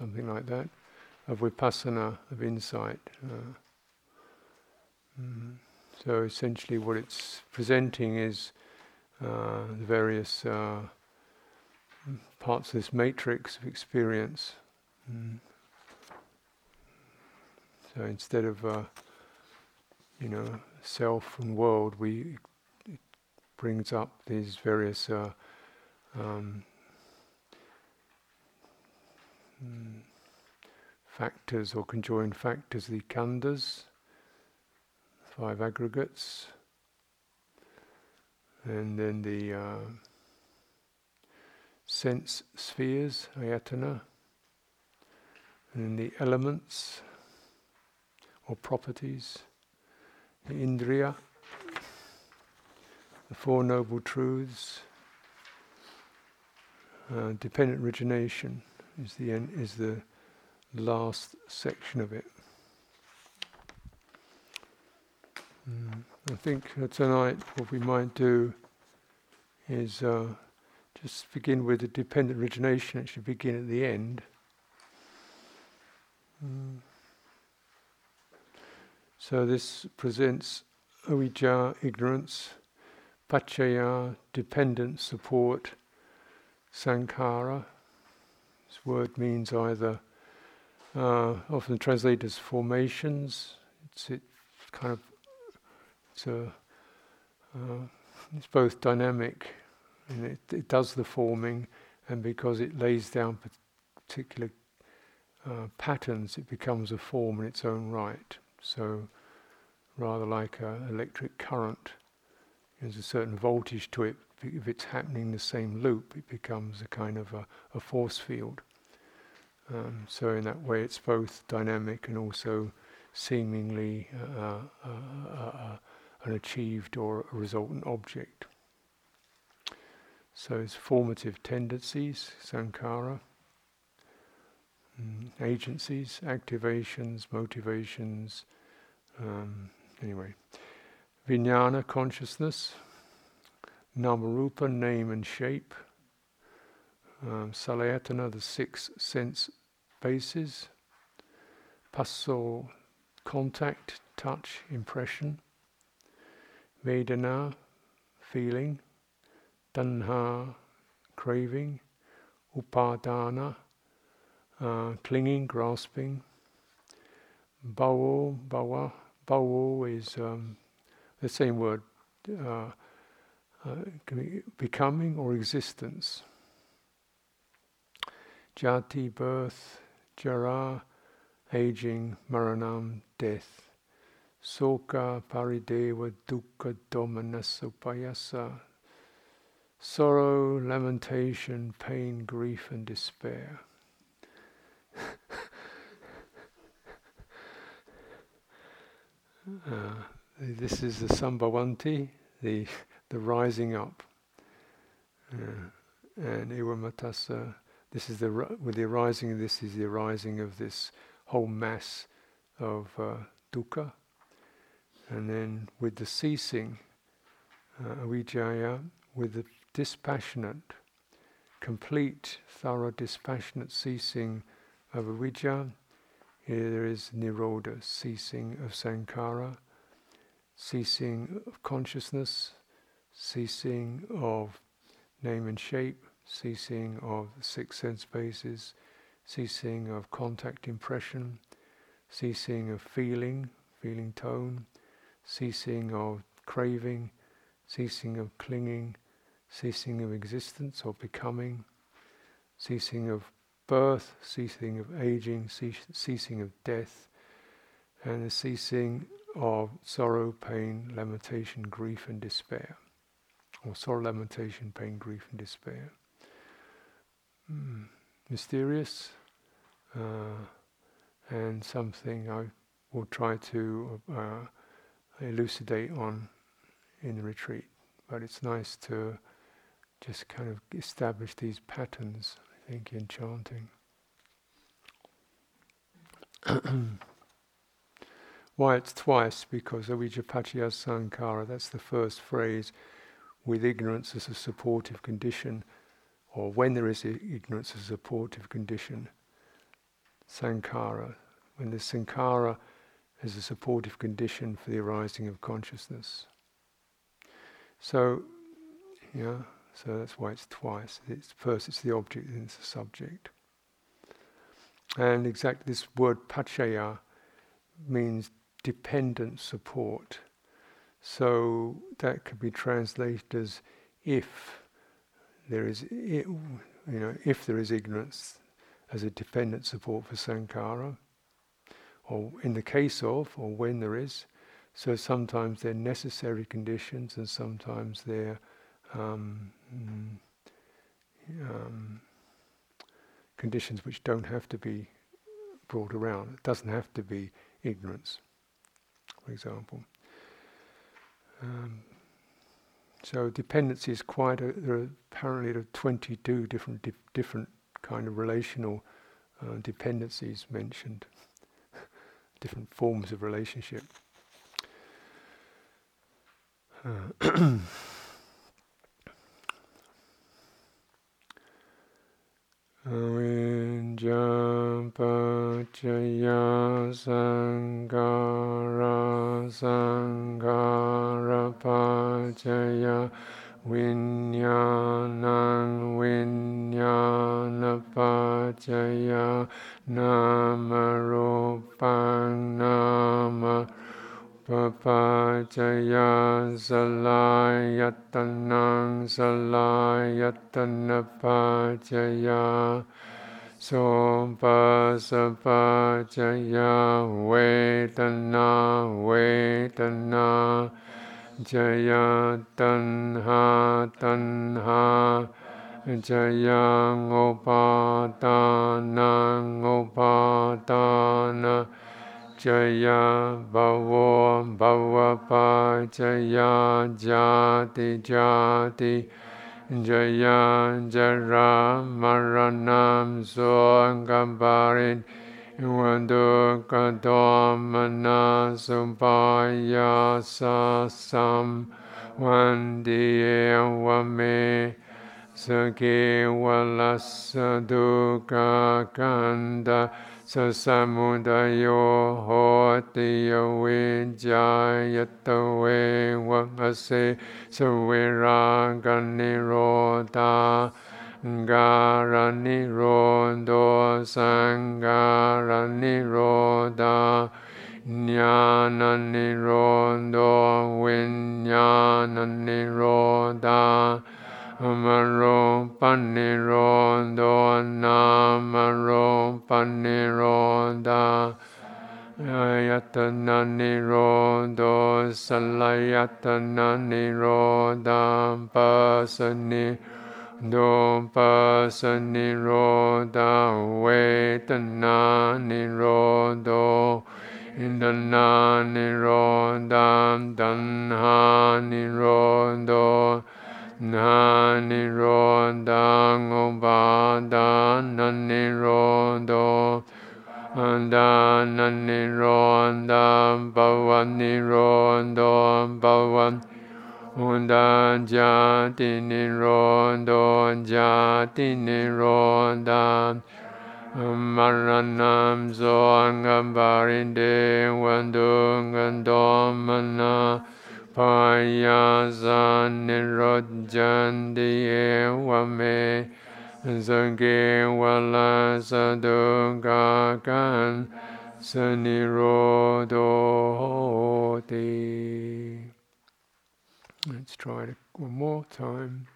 something like that, of vipassana, of insight. So essentially what it's presenting is the various parts of this matrix of experience. So instead of self and world, it brings up these various factors or conjoined factors, the khandhas, 5 aggregates, and then the sense spheres, ayatana, and the elements or properties, the indriya, the 4 noble truths, dependent origination is the end, is the last section of it. I think tonight what we might do is just begin with the dependent origination. It should begin at the end. So this presents avijja, ignorance, paccaya, dependent support, sankhara. This word means either, often translated as formations, it's both dynamic, and it does the forming, and because it lays down particular patterns, it becomes a form in its own right. So rather like an electric current, there's a certain voltage to it. If it's happening in the same loop, it becomes a kind of a force field. So in that way, it's both dynamic and also seemingly an achieved or a resultant object. So it's formative tendencies, sankhara, agencies, activations, motivations, vijnana, consciousness, namarupa, name and shape, salayatana, the 6 sense bases, passo, contact, touch, impression, vedana, feeling, tanha, craving, upadana, clinging, grasping, bhava is the same word, becoming or existence, jati, birth, jara, aging, maranam, death, soka, parideva, dukkha, domanassa, upayasa, sorrow, lamentation, pain, grief and despair. This is the sambhavanti, the rising up, and evamatasa. This is with the arising. This is the arising of this whole mass of dukkha, and then with the ceasing, avijjaya, with the dispassionate, complete, thorough, dispassionate ceasing of avijja, there is nirodha, ceasing of sankhara, ceasing of consciousness, ceasing of name and shape, ceasing of 6 sense bases, ceasing of contact, impression, ceasing of feeling tone, ceasing of craving, ceasing of clinging, ceasing of existence or becoming, ceasing of birth, ceasing of aging, ceasing of death, and the ceasing of sorrow, pain, lamentation, grief and despair. Or sorrow, lamentation, pain, grief and despair. Mysterious, and something I will try to elucidate on in the retreat. But it's nice to just kind of establish these patterns, I think, in chanting. Why it's twice? Because avijja, paccaya, sankhara, that's the first phrase, with ignorance as a supportive condition, or when there is ignorance as a supportive condition, sankhara, when the sankhara is a supportive condition for the arising of consciousness. So, yeah, so that's why it's twice. It's first it's the object, then it's the subject. And exactly this word paccaya means dependent support. So that could be translated as if there is, you know, if there is ignorance as a dependent support for sankhara, or in the case of, or when there is. So sometimes they're necessary conditions, and sometimes they're conditions which don't have to be brought around. It doesn't have to be ignorance, for example. So dependency is quite a, there are apparently there are 22 different kind of relational dependencies mentioned, different forms of relationship. Avijja paccaya sankhara sankhara paccaya vijnana vijnana paccaya namarupa namarupa paccaya salayatana salayatana paccaya soka paccaya vedana vedana jaya tanha tanha jaya upadana jaya bhava bhava paccaya jati jati jaya jara maranam soka parideva dukkha domanassa paccaya sam vandiya me sakhi valassa dukkha khandha samudayo hoti avijjayatave vamase saviraga nirodha gara nirodho sankhara nirodha jnana nirodho vijnana nirodha amarupa nirodho namarupa nirodha ayatana nirodho salayatana nirodha pasani domanassa nirodha vedana nirodho indriya nirodha tanha nirodho na nirodha upadana nirodho avijja nirodha bhava nirodho bhava jati nirodha maranam soka parideva dukkha domanassa paccaya nirodha me sakhi valassa dukkha khandhas nirodho hoti. Let's try it one more time.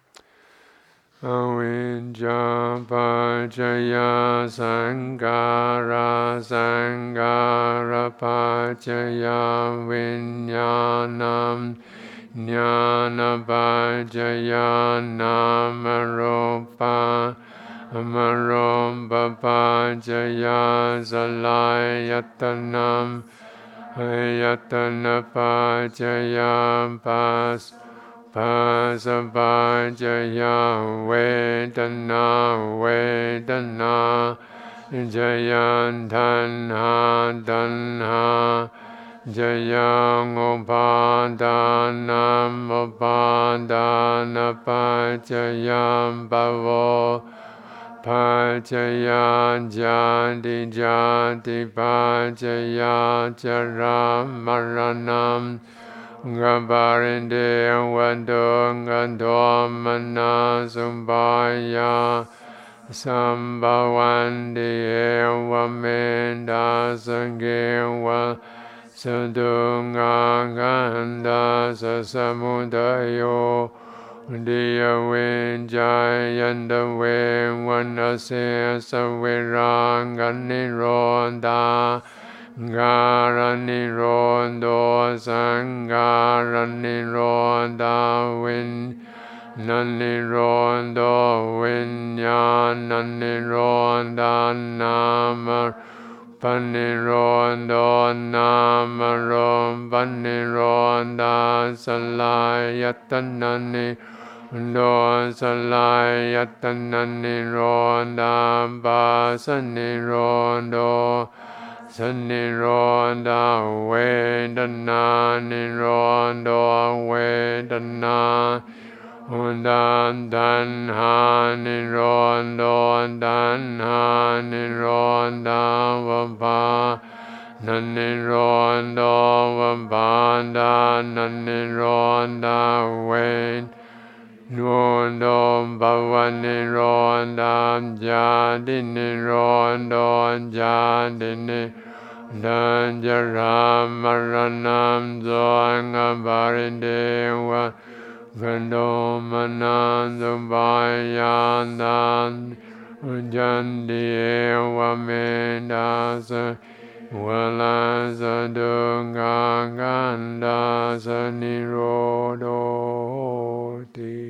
Avijja paccaya sankhara sankhara paccaya vijnana jnana paccaya namarupa amarupa paccaya salayatana ayatana paccaya passa paccaya vedana vedana jaya tanha tanha jaya upadana upadana paccaya bhava paccaya jati jati paccaya jara maranam parideva vedana domanassa sumbaya sambhavandi vamenda sankhara sadunga khandhas samudayo indriya vijnana vanase saviranga nirodha jara nirodha sankhara nirodha nirodho vijnana nirodha namarupa nirodho namarupa nirodha salayatana nirodho salayatana nirodha vasa nirodho nirodho vedana nirodho vedana tanha nirodha tanha nirodha vabha nirodha vabha nirodha ved nirodha bhava nirodha jati nirodha jati nirodha jara maranam soka parideva domanassa ayatana indriya vamendasa valasa dukkha khandhas nirodhoti.